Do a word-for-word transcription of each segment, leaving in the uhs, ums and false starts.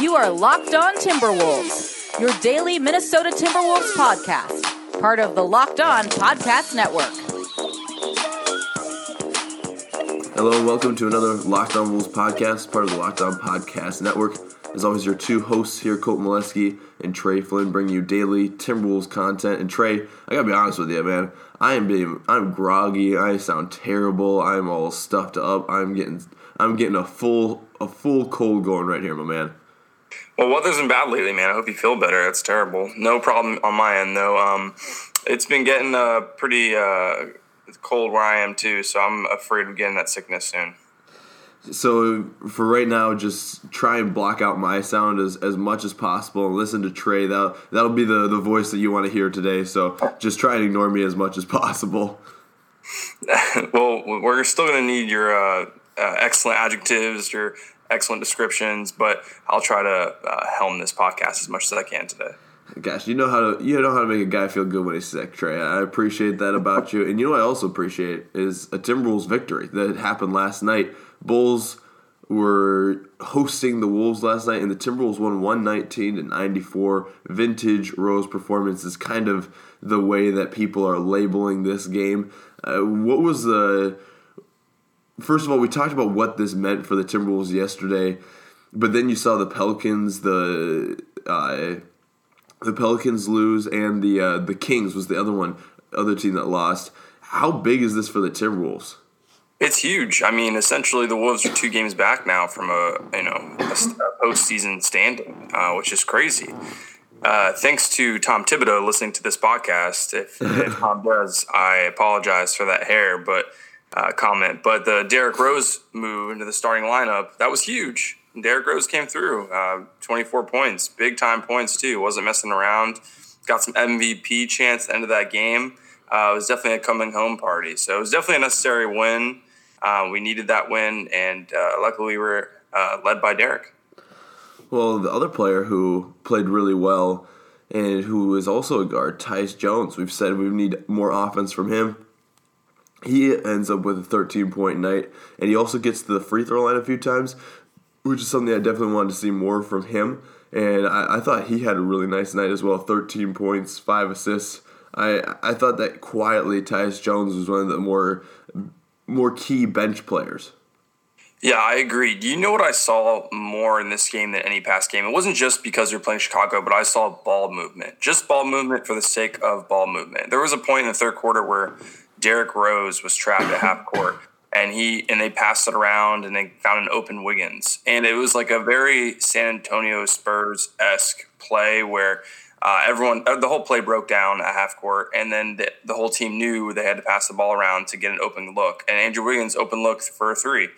You are Locked On Timberwolves, your daily Minnesota Timberwolves podcast, part of the Locked On Podcast Network. Hello and welcome to another Locked On Wolves podcast, part of the Locked On Podcast Network. As always, your two hosts here, Colt Molesky and Trey Flynn, bring you daily Timberwolves content. And Trey, I gotta be honest with you, man. I am being, I'm groggy. I sound terrible. I'm all stuffed up. I'm getting, I'm getting a full, a full cold going right here, my man. Well, weather's been bad lately, man. I hope you feel better. That's terrible. No problem on my end, though. Um, it's been getting uh pretty uh cold where I am too, so I'm afraid of getting that sickness soon. So for right now, just try and block out my sound as, as much as possible and listen to Trey. That'll, that'll be the, the voice that you want to hear today. So just try and ignore me as much as possible. Well, we're still going to need your uh, uh, excellent adjectives, your excellent descriptions, but I'll try to uh, helm this podcast as much as I can today. Gosh, you know how to you know how to make a guy feel good when he's sick, Trey. I appreciate that about you. And you know what I also appreciate is a Timberwolves victory that happened last night. Bulls were hosting the Wolves last night, and the Timberwolves won one nineteen to ninety-four. Vintage Rose performance is kind of the way that people are labeling this game. Uh, what was the... First of all, we talked about what this meant for the Timberwolves yesterday, but then you saw the Pelicans, the... Uh, The Pelicans lose, and the uh, the Kings was the other one, other team that lost. How big is this for the Timberwolves? It's huge. I mean, essentially, the Wolves are two games back now from a you know a postseason standing, uh, which is crazy. Uh, thanks to Tom Thibodeau listening to this podcast. If, if Tom does, I apologize for that hair, but uh, comment. But the Derrick Rose move into the starting lineup, that was huge. Derrick Rose came through, uh, twenty-four points, big-time points, too. Wasn't messing around. Got some M V P chance at the end of that game. Uh, it was definitely a coming-home party. So it was definitely a necessary win. Uh, we needed that win, and uh, luckily we were uh, led by Derrick. Well, the other player who played really well and who is also a guard, Tyus Jones, we've said we need more offense from him. He ends up with a thirteen-point night, and he also gets to the free-throw line a few times, which is something I definitely wanted to see more from him. And I, I thought he had a really nice night as well, thirteen points, five assists. I I thought that quietly Tyus Jones was one of the more more key bench players. Yeah, I agree. You know what I saw more in this game than any past game? It wasn't just because you're playing Chicago, but I saw ball movement. Just ball movement for the sake of ball movement. There was a point in the third quarter where Derrick Rose was trapped at half court. And he and they passed it around, and they found an open Wiggins. And it was like a very San Antonio Spurs-esque play where uh, everyone, the whole play broke down at half court, and then the, the whole team knew they had to pass the ball around to get an open look. And Andrew Wiggins open look for a three.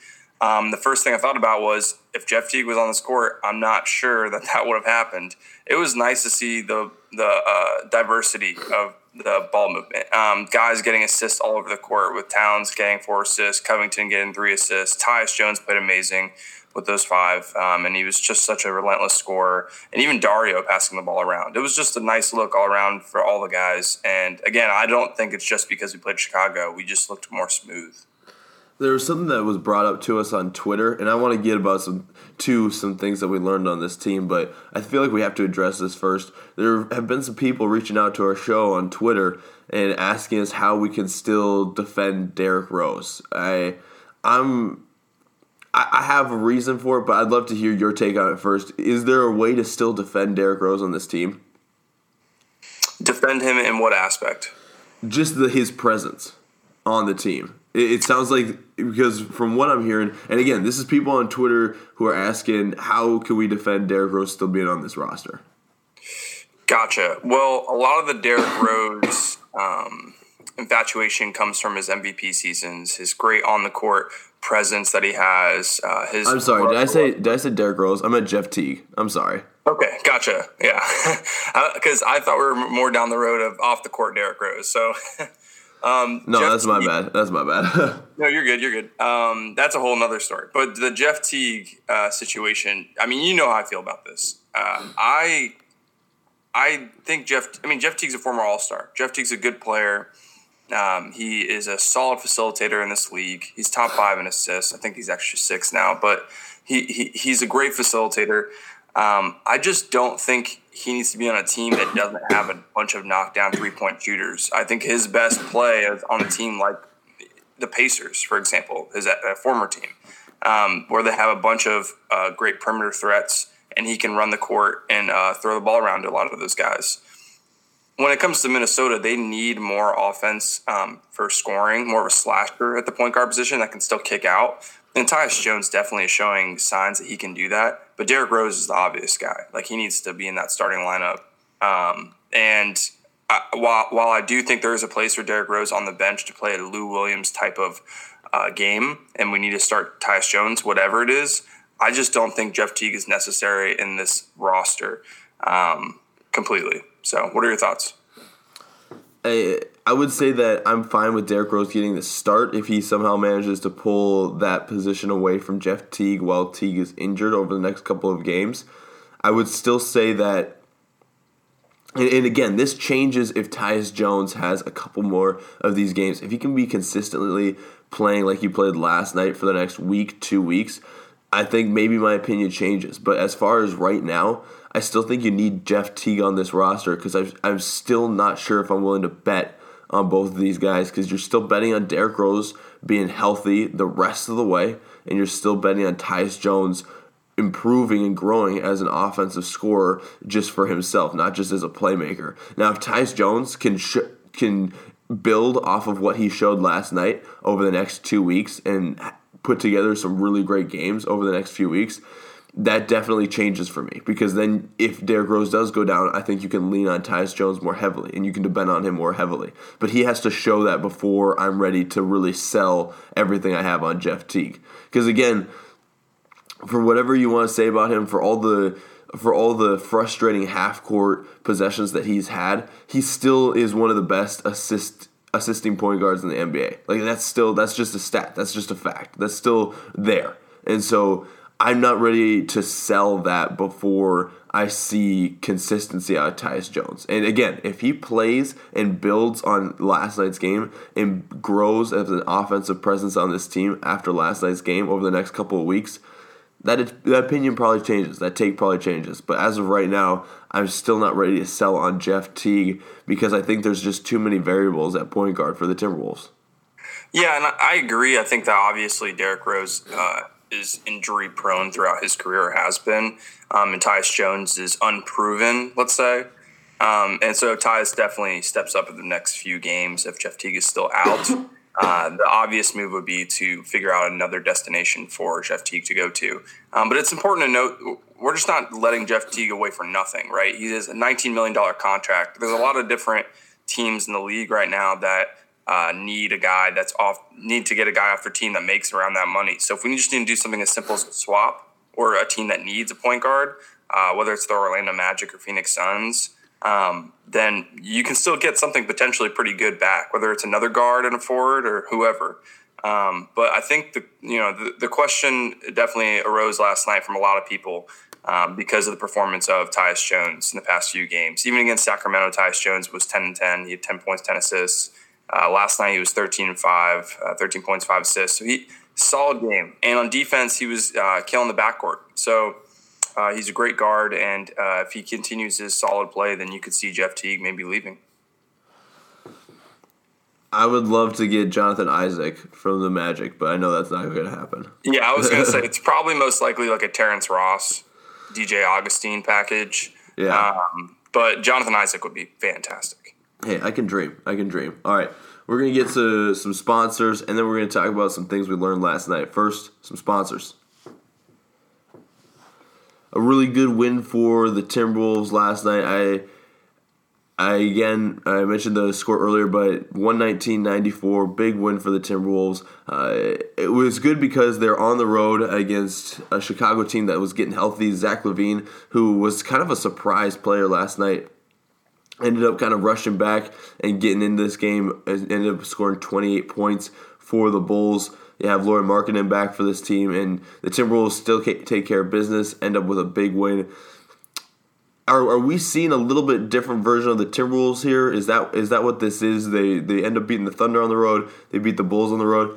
Um, the first thing I thought about was if Jeff Teague was on this court, I'm not sure that that would have happened. It was nice to see the the uh, diversity of the ball movement. Um, guys getting assists all over the court with Towns getting four assists, Covington getting three assists. Tyus Jones played amazing with those five, um, and he was just such a relentless scorer. And even Dario passing the ball around. It was just a nice look all around for all the guys. And, again, I don't think it's just because we played Chicago. We just looked more smooth. There was something that was brought up to us on Twitter, and I want to get about some to some things that we learned on this team, but I feel like we have to address this first. There have been some people reaching out to our show on Twitter and asking us how we can still defend Derrick Rose. I, I'm, I, I have a reason for it, but I'd love to hear your take on it first. Is there a way to still defend Derrick Rose on this team? Defend him in what aspect? Just the, his presence on the team. It sounds like, because from what I'm hearing, and again, this is people on Twitter who are asking, how can we defend Derrick Rose still being on this roster? Gotcha. Well, a lot of the Derrick Rose um, infatuation comes from his M V P seasons, his great on-the-court presence that he has. Uh, his I'm sorry, did I say did I say Derrick Rose? I meant Jeff Teague. I'm sorry. Okay, gotcha. Yeah, because I thought we were more down the road of off-the-court Derrick Rose, so... Um, no, Jeff that's Teague, my bad. That's my bad. No, you're good. You're good. Um, that's a whole nother story. But the Jeff Teague uh, situation, I mean, you know how I feel about this. Uh, I I think Jeff – I mean, Jeff Teague's a former all-star. Jeff Teague's a good player. Um, he is a solid facilitator in this league. He's top five in assists. I think he's actually six now. But he, he he's a great facilitator. Um, I just don't think he needs to be on a team that doesn't have a bunch of knockdown three-point shooters. I think his best play is on a team like the Pacers, for example, his a former team, um, where they have a bunch of uh, great perimeter threats, and he can run the court and uh, throw the ball around to a lot of those guys. When it comes to Minnesota, they need more offense um, for scoring, more of a slasher at the point guard position that can still kick out. And Tyus Jones definitely is showing signs that he can do that. But Derrick Rose is the obvious guy. Like, he needs to be in that starting lineup. Um, and I, while while I do think there is a place for Derrick Rose on the bench to play a Lou Williams type of uh, game, and we need to start Tyus Jones, whatever it is, I just don't think Jeff Teague is necessary in this roster um, completely. So what are your thoughts? I, I would say that I'm fine with Derrick Rose getting the start if he somehow manages to pull that position away from Jeff Teague while Teague is injured over the next couple of games. I would still say that, and, and again, this changes if Tyus Jones has a couple more of these games. If he can be consistently playing like he played last night for the next week, two weeks, I think maybe my opinion changes. But as far as right now, I still think you need Jeff Teague on this roster because I'm still not sure if I'm willing to bet on both of these guys because you're still betting on Derrick Rose being healthy the rest of the way, and you're still betting on Tyus Jones improving and growing as an offensive scorer just for himself, not just as a playmaker. Now, if Tyus Jones can sh- can build off of what he showed last night over the next two weeks and put together some really great games over the next few weeks, that definitely changes for me because then if Derrick Rose does go down, I think you can lean on Tyus Jones more heavily and you can depend on him more heavily. But he has to show that before I'm ready to really sell everything I have on Jeff Teague. Because again, for whatever you want to say about him, for all the for all the frustrating half-court possessions that he's had, he still is one of the best assist assisting point guards in the N B A. Like that's still that's just a stat. That's just a fact. That's still there. And so I'm not ready to sell that before I see consistency out of Tyus Jones. And again, if he plays and builds on last night's game and grows as an offensive presence on this team after last night's game over the next couple of weeks, that, it, that opinion probably changes. That take probably changes. But as of right now, I'm still not ready to sell on Jeff Teague because I think there's just too many variables at point guard for the Timberwolves. Yeah, and I agree. I think that obviously Derrick Rose uh, – is injury-prone throughout his career, has been. Um, and Tyus Jones is unproven, let's say. Um, and so Tyus definitely steps up in the next few games if Jeff Teague is still out. Uh, the obvious move would be to figure out another destination for Jeff Teague to go to. Um, but it's important to note we're just not letting Jeff Teague away for nothing, right? He has a nineteen million dollars contract. There's a lot of different teams in the league right now that – Uh, need a guy that's off. Need to get a guy off their team that makes around that money. So if we just need to do something as simple as a swap or a team that needs a point guard, uh, whether it's the Orlando Magic or Phoenix Suns, um, then you can still get something potentially pretty good back, whether it's another guard and a forward or whoever. Um, but I think the you know the, the question definitely arose last night from a lot of people um, because of the performance of Tyus Jones in the past few games. Even against Sacramento, Tyus Jones was ten and ten. He had ten points, ten assists. Uh, last night he was thirteen and five, uh, thirteen points, five assists. So he solid game. And on defense, he was uh, killing the backcourt. So uh, he's a great guard, and uh, if he continues his solid play, then you could see Jeff Teague maybe leaving. I would love to get Jonathan Isaac from the Magic, but I know that's not going to happen. Yeah, I was going to say it's probably most likely like a Terrence Ross, D J Augustine package. Yeah, um, but Jonathan Isaac would be fantastic. Hey, I can dream. I can dream. All right, we're going to get to some sponsors, and then we're going to talk about some things we learned last night. First, some sponsors. A really good win for the Timberwolves last night. I, I again, I mentioned the score earlier, but one nineteen ninety-four, big win for the Timberwolves. Uh, it was good because they're on the road against a Chicago team that was getting healthy. Zach LaVine, who was kind of a surprise player last night, ended up kind of rushing back and getting into this game. Ended up scoring twenty-eight points for the Bulls. You have Lauri Markkinen back for this team, and the Timberwolves still take care of business, end up with a big win. Are, are we seeing a little bit different version of the Timberwolves here? Is that is that what this is? They they end up beating the Thunder on the road. They beat the Bulls on the road.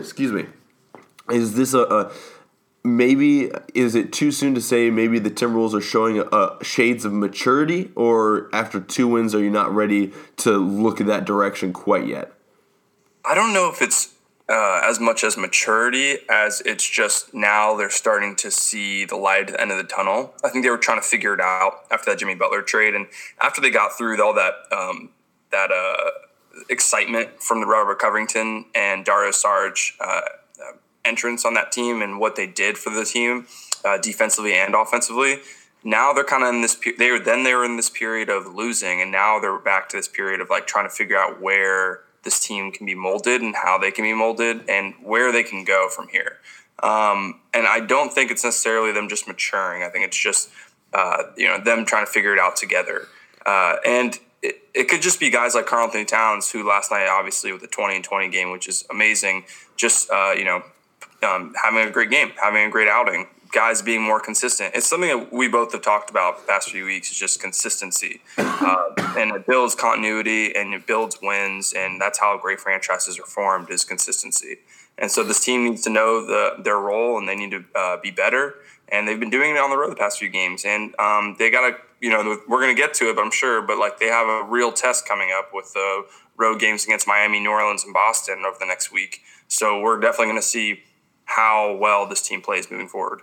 Excuse me. Is this a... a maybe, is it too soon to say maybe the Timberwolves are showing uh, shades of maturity, or after two wins are you not ready to look in that direction quite yet? I don't know if it's uh, as much as maturity as it's just now they're starting to see the light at the end of the tunnel. I think they were trying to figure it out after that Jimmy Butler trade, and after they got through all that um, that uh, excitement from the Robert Covington and Dario Šarić uh, entrance on that team and what they did for the team uh, defensively and offensively. Now they're kind of in this pe- – they were, then they were in this period of losing, and now they're back to this period of like trying to figure out where this team can be molded and how they can be molded and where they can go from here. Um, and I don't think it's necessarily them just maturing. I think it's just uh, you know them trying to figure it out together. Uh, and it, it could just be guys like Karl Anthony Towns, who last night obviously with the twenty and twenty game, which is amazing, just uh, you know – Um, having a great game, having a great outing, guys being more consistent. It's something that we both have talked about the past few weeks, is just consistency. Uh, and it builds continuity and it builds wins, and that's how great franchises are formed, is consistency. And so this team needs to know the, their role, and they need to uh, be better. And they've been doing it on the road the past few games. And um, they got to, you know, we're going to get to it, but I'm sure, but like they have a real test coming up with the road games against Miami, New Orleans, and Boston over the next week. So we're definitely going to see how well this team plays moving forward.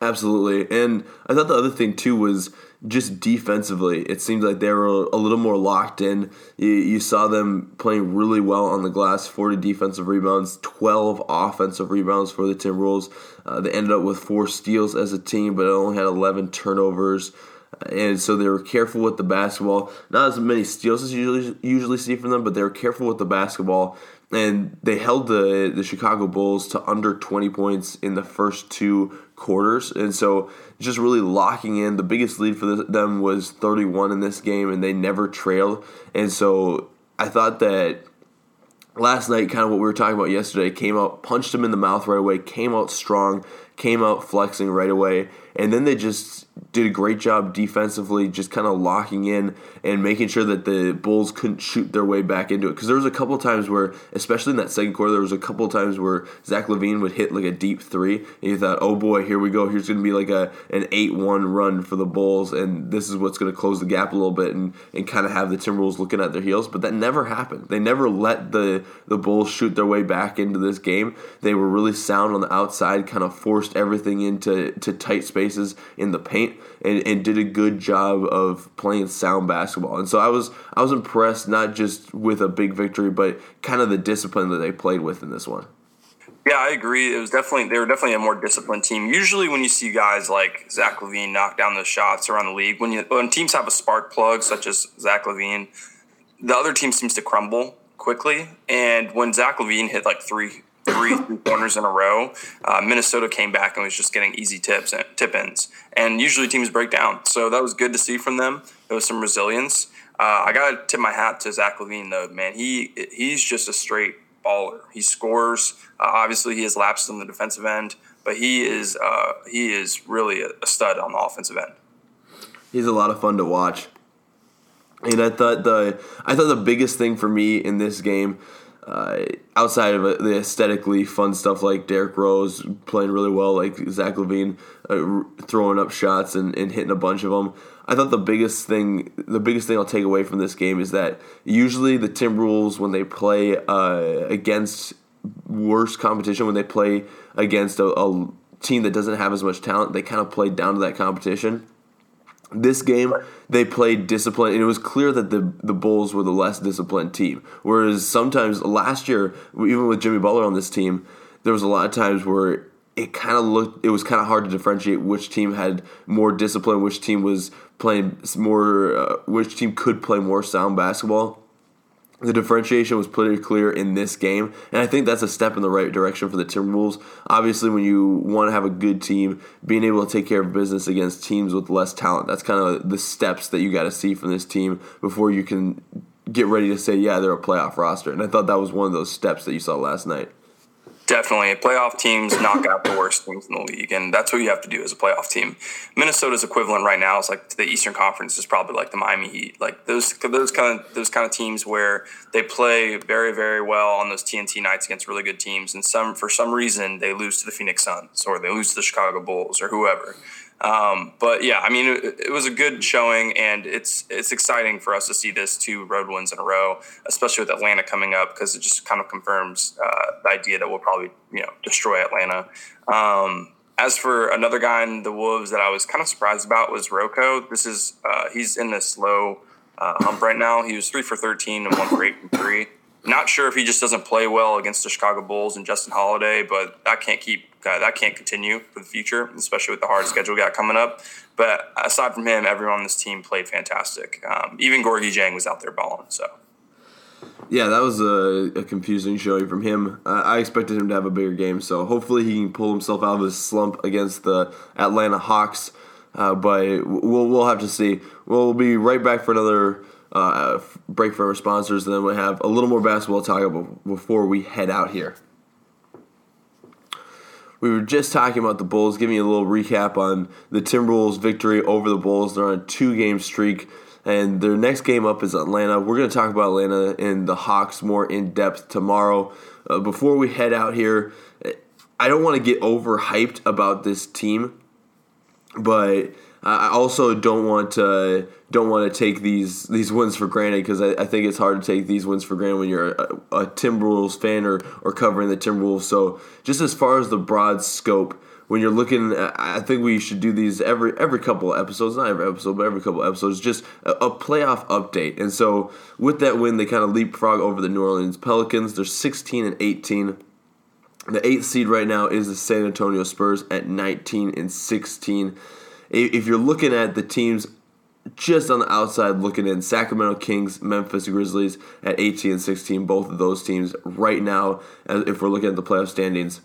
Absolutely. And I thought the other thing too was just defensively. It seemed like they were a little more locked in. You, you saw them playing really well on the glass, forty defensive rebounds, twelve offensive rebounds for the Timberwolves. Uh, they ended up with four steals as a team, but only had eleven turnovers. And so they were careful with the basketball. Not as many steals as you usually, usually see from them, but they were careful with the basketball. And they held the, the Chicago Bulls to under twenty points in the first two quarters. And so just really locking in. The biggest lead for them was thirty-one in this game, and they never trailed. And so I thought that last night, kind of what we were talking about yesterday, came out, punched them in the mouth right away, came out strong, came out flexing right away. And then they just did a great job defensively, just kind of locking in and making sure that the Bulls couldn't shoot their way back into it. Because there was a couple of times where, especially in that second quarter, there was a couple of times where Zach LaVine would hit like a deep three. And you thought, oh boy, here we go. Here's going to be like a an eight one run for the Bulls. And this is what's going to close the gap a little bit and, and kind of have the Timberwolves looking at their heels. But that never happened. They never let the, the Bulls shoot their way back into this game. They were really sound on the outside, kind of forced everything into to tight space in the paint, and, and did a good job of playing sound basketball. And so I was I was impressed, not just with a big victory, but kind of the discipline that they played with in this one. Yeah, I agree. It was definitely they were definitely a more disciplined team. Usually when you see guys like Zach LaVine knock down those shots around the league, when you when teams have a spark plug such as Zach LaVine, the other team seems to crumble quickly. And when Zach LaVine hit like three Three corners in a row, uh, Minnesota came back and was just getting easy tips and tip-ins. And usually teams break down. So that was good to see from them. There was some resilience. Uh, I got to tip my hat to Zach LaVine, though, man. He He's just a straight baller. He scores. Uh, obviously, he has lapsed on the defensive end, but he is uh, he is really a stud on the offensive end. He's a lot of fun to watch. And I thought the I thought the biggest thing for me in this game, Uh, outside of the aesthetically fun stuff like Derrick Rose playing really well, like Zach LaVine uh, throwing up shots and, and hitting a bunch of them, I thought the biggest thing the biggest thing I'll take away from this game is that usually the Timberwolves, when they play uh, against worse competition, when they play against a, a team that doesn't have as much talent, they kind of play down to that competition. This game, they played disciplined, and it was clear that the the Bulls were the less disciplined team. Whereas sometimes last year, even with Jimmy Butler on this team, there was a lot of times where it kind of looked, it was kind of hard to differentiate which team had more discipline, which team was playing more, uh, which team could play more sound basketball. The differentiation was pretty clear in this game, and I think that's a step in the right direction for the Timberwolves. Obviously, when you want to have a good team, being able to take care of business against teams with less talent, that's kind of the steps that you got to see from this team before you can get ready to say, yeah, they're a playoff roster. And I thought that was one of those steps that you saw last night. Definitely. Playoff teams knock out the worst teams in the league, and that's what you have to do as a playoff team. Minnesota's equivalent right now is like the Eastern Conference is probably like the Miami Heat. Like those those kind of those kind of teams where they play very, very well on those T N T nights against really good teams, and some for some reason they lose to the Phoenix Suns or they lose to the Chicago Bulls or whoever. Um, but, yeah, I mean, it, it was a good showing, and it's it's exciting for us to see this two road wins in a row, especially with Atlanta coming up, because it just kind of confirms uh, the idea that we'll probably, you know, destroy Atlanta. Um, as for another guy in the Wolves that I was kind of surprised about was Rocco. This is uh, he's in this low uh, hump right now. He was three for thirteen and one for eight from three. Not sure if he just doesn't play well against the Chicago Bulls and Justin Holiday, but that can't keep uh, that can't continue for the future, especially with the hard schedule we got coming up. But aside from him, everyone on this team played fantastic. Um, even Gorgui Dieng was out there balling. So, yeah, that was a, a confusing showing from him. Uh, I expected him to have a bigger game, so hopefully he can pull himself out of his slump against the Atlanta Hawks. Uh, but we'll we'll have to see. We'll be right back for another. Uh, break for our sponsors, and then we'll have a little more basketball talk before we head out here. We were just talking about the Bulls, giving you a little recap on the Timberwolves' victory over the Bulls. They're on a two-game streak, and their next game up is Atlanta. We're going to talk about Atlanta and the Hawks more in depth tomorrow. Uh, before we head out here, I don't want to get overhyped about this team, but I also don't want to don't want to take these these wins for granted, because I, I think it's hard to take these wins for granted when you're a, a Timberwolves fan or, or covering the Timberwolves. So just as far as the broad scope, when you're looking, I think we should do these every every couple episodes, not every episode, but every couple episodes, just a, a playoff update. And so with that win, they kind of leapfrog over the New Orleans Pelicans. They're sixteen and eighteen. The eighth seed right now is the San Antonio Spurs at nineteen and sixteen. If you're looking at the teams just on the outside looking in, Sacramento Kings, Memphis Grizzlies at eighteen and sixteen, both of those teams right now, if we're looking at the playoff standings,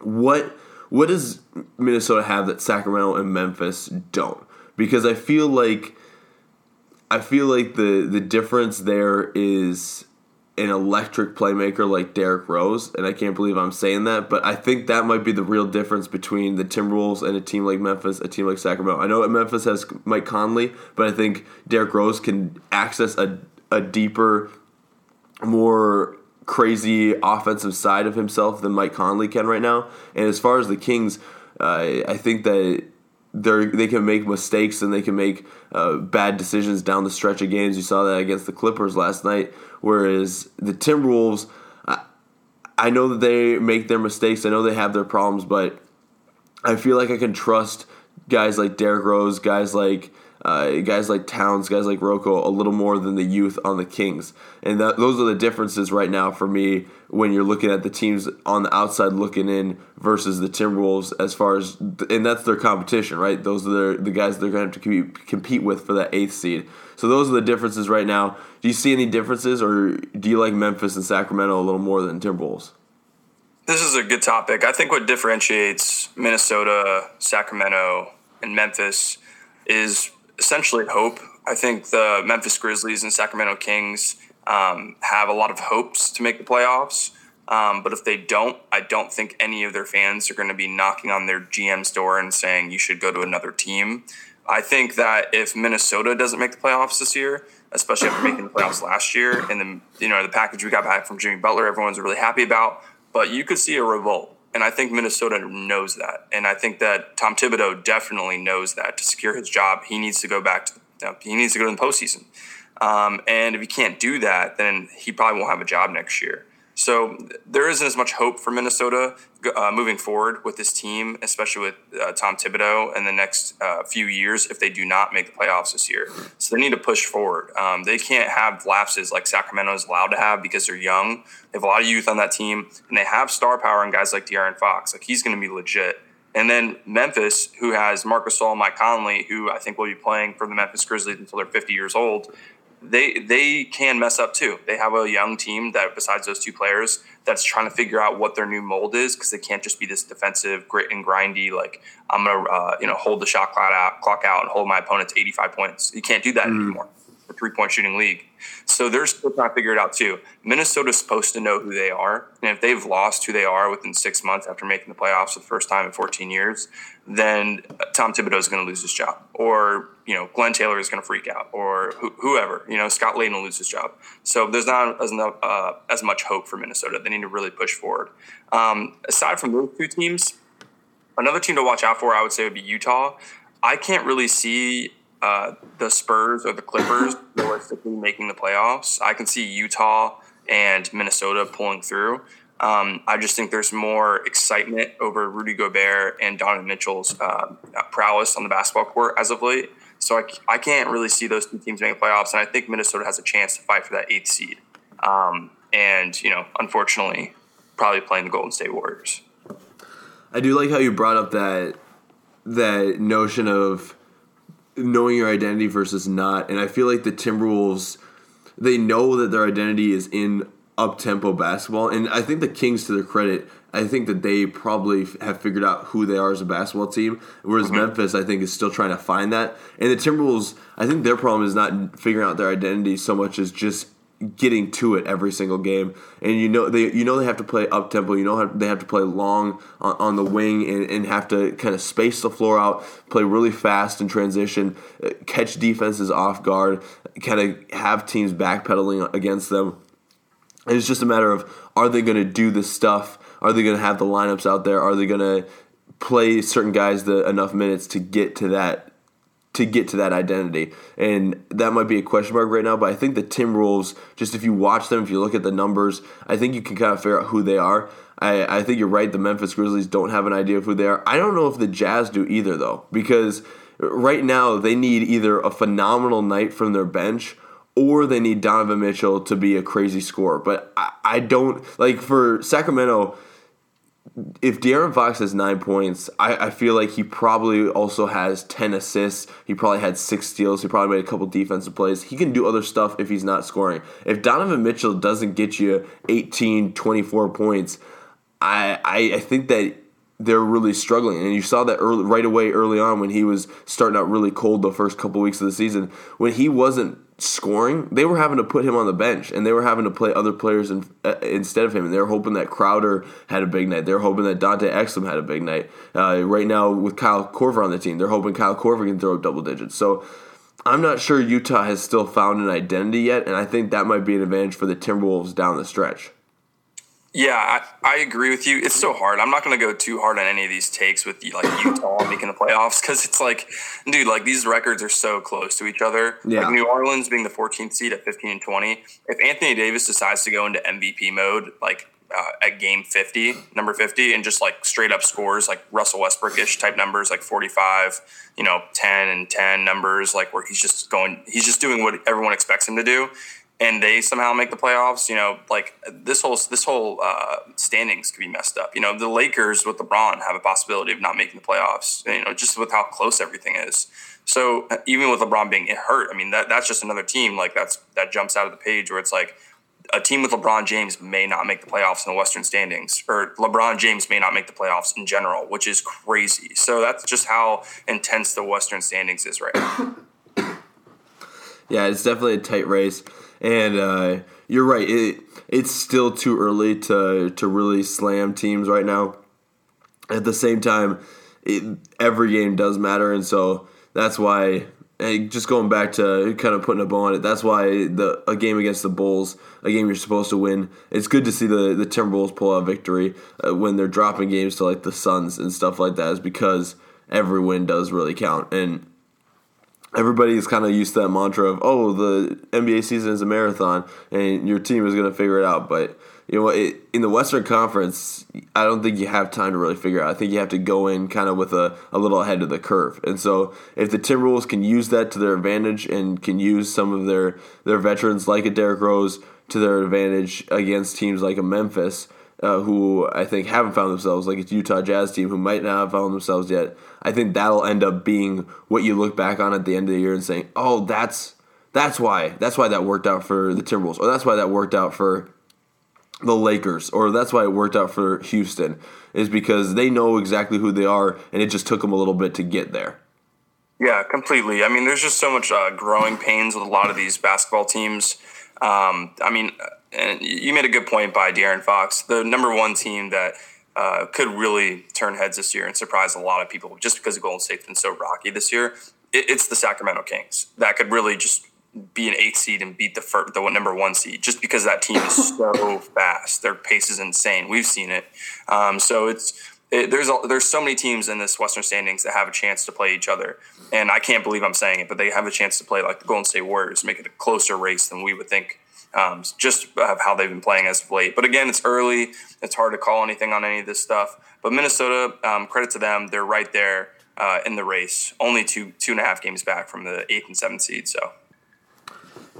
what what does Minnesota have that Sacramento and Memphis don't? Because I feel like I feel like the, the difference there is an electric playmaker like Derrick Rose, and I can't believe I'm saying that, but I think that might be the real difference between the Timberwolves and a team like Memphis, a team like Sacramento. I know Memphis has Mike Conley, but I think Derrick Rose can access a, a deeper, more crazy offensive side of himself than Mike Conley can right now. And as far as the Kings, uh, I think that They they can make mistakes and they can make uh, bad decisions down the stretch of games. You saw that against the Clippers last night. Whereas the Timberwolves, I, I know that they make their mistakes. I know they have their problems, but I feel like I can trust guys like Derrick Rose, guys like uh, guys like Towns, guys like Rocco a little more than the youth on the Kings. And that, those are the differences right now for me when you're looking at the teams on the outside looking in versus the Timberwolves, as far as, and that's their competition, right? Those are their, the guys they're going to have to compete with for that eighth seed. So those are the differences right now. Do you see any differences, or do you like Memphis and Sacramento a little more than Timberwolves? This is a good topic. I think what differentiates Minnesota, Sacramento, and Memphis is essentially hope. I think the Memphis Grizzlies and Sacramento Kings Um, have a lot of hopes to make the playoffs. Um, but if they don't, I don't think any of their fans are going to be knocking on their G M's door and saying you should go to another team. I think that if Minnesota doesn't make the playoffs this year, especially after making the playoffs last year, and then, you know, the package we got back from Jimmy Butler, everyone's really happy about, but you could see a revolt. And I think Minnesota knows that. And I think that Tom Thibodeau definitely knows that to secure his job, he needs to go back to the, he needs to go to the postseason. Um, and if he can't do that, then he probably won't have a job next year. So there isn't as much hope for Minnesota uh, moving forward with this team, especially with uh, Tom Thibodeau in the next uh, few years if they do not make the playoffs this year. So they need to push forward. Um, they can't have lapses like Sacramento is allowed to have because they're young. They have a lot of youth on that team, and they have star power in guys like De'Aaron Fox. Like, he's going to be legit. And then Memphis, who has Marc Gasol and Mike Conley, who I think will be playing for the Memphis Grizzlies until they're fifty years old, They they can mess up too. They have a young team that, besides those two players, that's trying to figure out what their new mold is, because they can't just be this defensive, grit and grindy, like, I'm gonna uh, you know hold the shot clock out, clock out and hold my opponent to eighty-five points. You can't do that mm. anymore. It's three-point shooting league. So they're still trying to figure it out too. Minnesota's supposed to know who they are. And if they've lost who they are within six months after making the playoffs for the first time in fourteen years, then Tom Thibodeau is going to lose his job. Or, you know, Glenn Taylor is going to freak out. Or wh- whoever. You know, Scott Layden will lose his job. So there's not as, enough, uh, as much hope for Minnesota. They need to really push forward. Um, aside from those two teams, another team to watch out for, I would say, would be Utah. I can't really see uh, the Spurs or the Clippers realistically making the playoffs. I can see Utah and Minnesota pulling through. Um, I just think there's more excitement over Rudy Gobert and Donovan Mitchell's uh, prowess on the basketball court as of late. So I, I can't really see those two teams making playoffs, and I think Minnesota has a chance to fight for that eighth seed. Um, and, you know, unfortunately, probably playing the Golden State Warriors. I do like how you brought up that that notion of knowing your identity versus not. And I feel like the Timberwolves, they know that their identity is in up-tempo basketball. And I think the Kings, to their credit, I think that they probably have figured out who they are as a basketball team, whereas mm-hmm. Memphis, I think, is still trying to find that. And the Timberwolves, I think their problem is not figuring out their identity so much as just getting to it every single game. And you know they you know they have to play up-tempo. You know how they have to play long on, on the wing and, and have to kind of space the floor out, play really fast in transition, catch defenses off guard, kind of have teams backpedaling against them. And it's just a matter of, are they going to do this stuff? Are they going to have the lineups out there? Are they going to play certain guys the enough minutes to get to that to get to that identity? And that might be a question mark right now, but I think the Timberwolves, just if you watch them, if you look at the numbers, I think you can kind of figure out who they are. I, I think you're right, the Memphis Grizzlies don't have an idea of who they are. I don't know if the Jazz do either, though, because right now they need either a phenomenal night from their bench or they need Donovan Mitchell to be a crazy scorer. But I, I don't, like for Sacramento, if De'Aaron Fox has nine points, I, I feel like he probably also has ten assists. He probably had six steals. He probably made a couple defensive plays. He can do other stuff if he's not scoring. If Donovan Mitchell doesn't get you eighteen, twenty-four points, I I, I think that they're really struggling. And you saw that early, right away early on when he was starting out really cold the first couple weeks of the season. When he wasn't scoring, they were having to put him on the bench, and they were having to play other players in, uh, instead of him. And they were hoping that Crowder had a big night. They were hoping that Dante Exum had a big night. Uh, right now with Kyle Korver on the team, they're hoping Kyle Korver can throw up double digits. So I'm not sure Utah has still found an identity yet, and I think that might be an advantage for the Timberwolves down the stretch. Yeah, I, I agree with you. It's so hard. I'm not going to go too hard on any of these takes with like Utah making the playoffs because it's like, dude, like these records are so close to each other. Yeah. Like New Orleans being the fourteenth seed at fifteen and twenty. If Anthony Davis decides to go into M V P mode, like uh, at game fifty, number fifty, and just like straight up scores like Russell Westbrook-ish type numbers, like forty-five, you know, ten and ten numbers, like where he's just going, he's just doing what everyone expects him to do, and they somehow make the playoffs, you know, like this whole this whole uh, standings could be messed up. You know, the Lakers with LeBron have a possibility of not making the playoffs, you know, just with how close everything is. So even with LeBron being hurt, I mean, that that's just another team like that's that jumps out of the page where it's like a team with LeBron James may not make the playoffs in the Western standings, or LeBron James may not make the playoffs in general, which is crazy. So that's just how intense the Western standings is right now. Yeah, it's definitely a tight race. And uh, you're right, it it's still too early to to really slam teams right now. At the same time, it, every game does matter, and so that's why, just going back to kind of putting a bow on it, that's why the a game against the Bulls, a game you're supposed to win, it's good to see the, the Timberwolves pull out victory uh, when they're dropping games to like the Suns and stuff like that, is because every win does really count. And everybody is kind of used to that mantra of, oh, the N B A season is a marathon, and your team is going to figure it out. But you know, it, in the Western Conference, I don't think you have time to really figure it out. I think you have to go in kind of with a, a little ahead of the curve. And so if the Timberwolves can use that to their advantage and can use some of their, their veterans like a Derrick Rose to their advantage against teams like a Memphis, Uh, who I think haven't found themselves, like it's Utah Jazz team who might not have found themselves yet, I think that'll end up being what you look back on at the end of the year and saying, oh, that's that's why. That's why that worked out for the Timberwolves, or that's why that worked out for the Lakers, or that's why it worked out for Houston, is because they know exactly who they are, and it just took them a little bit to get there. Yeah, completely. I mean, there's just so much uh, growing pains with a lot of these basketball teams. Um, I mean, and you made a good point by De'Aaron Fox, the number one team that uh, could really turn heads this year and surprise a lot of people just because Golden State's been so rocky this year. It, it's the Sacramento Kings that could really just be an eighth seed and beat the first, the number one seed just because that team is so fast. Their pace is insane. We've seen it. Um, so it's... It, there's a, there's so many teams in this Western standings that have a chance to play each other, and I can't believe I'm saying it, but they have a chance to play like the Golden State Warriors, make it a closer race than we would think, um, just of how they've been playing as of late. But again, it's early; it's hard to call anything on any of this stuff. But Minnesota, um, credit to them, they're right there uh, in the race, only two two and a half games back from the eighth and seventh seed. So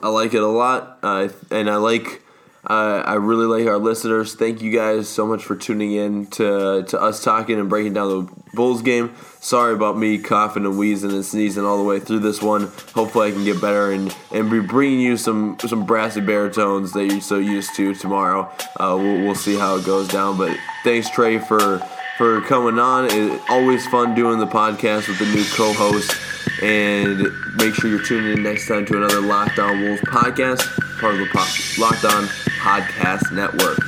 I like it a lot, uh, and I like. Uh, I really like our listeners. Thank you guys so much for tuning in to to us talking and breaking down the Bulls game. Sorry about me coughing and wheezing and sneezing all the way through this one. Hopefully I can get better and, and be bringing you some, some brassy baritones that you're so used to tomorrow. Uh, we'll, we'll see how it goes down. But thanks, Trey, for, for coming on. It's always fun doing the podcast with the new co-host. And make sure you're tuning in next time to another Locked On Wolves podcast, part of the po- Locked On Podcast Network.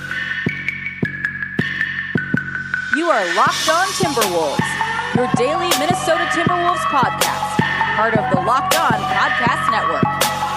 You are Locked On Timberwolves, your daily Minnesota Timberwolves podcast, part of the Locked On Podcast Network.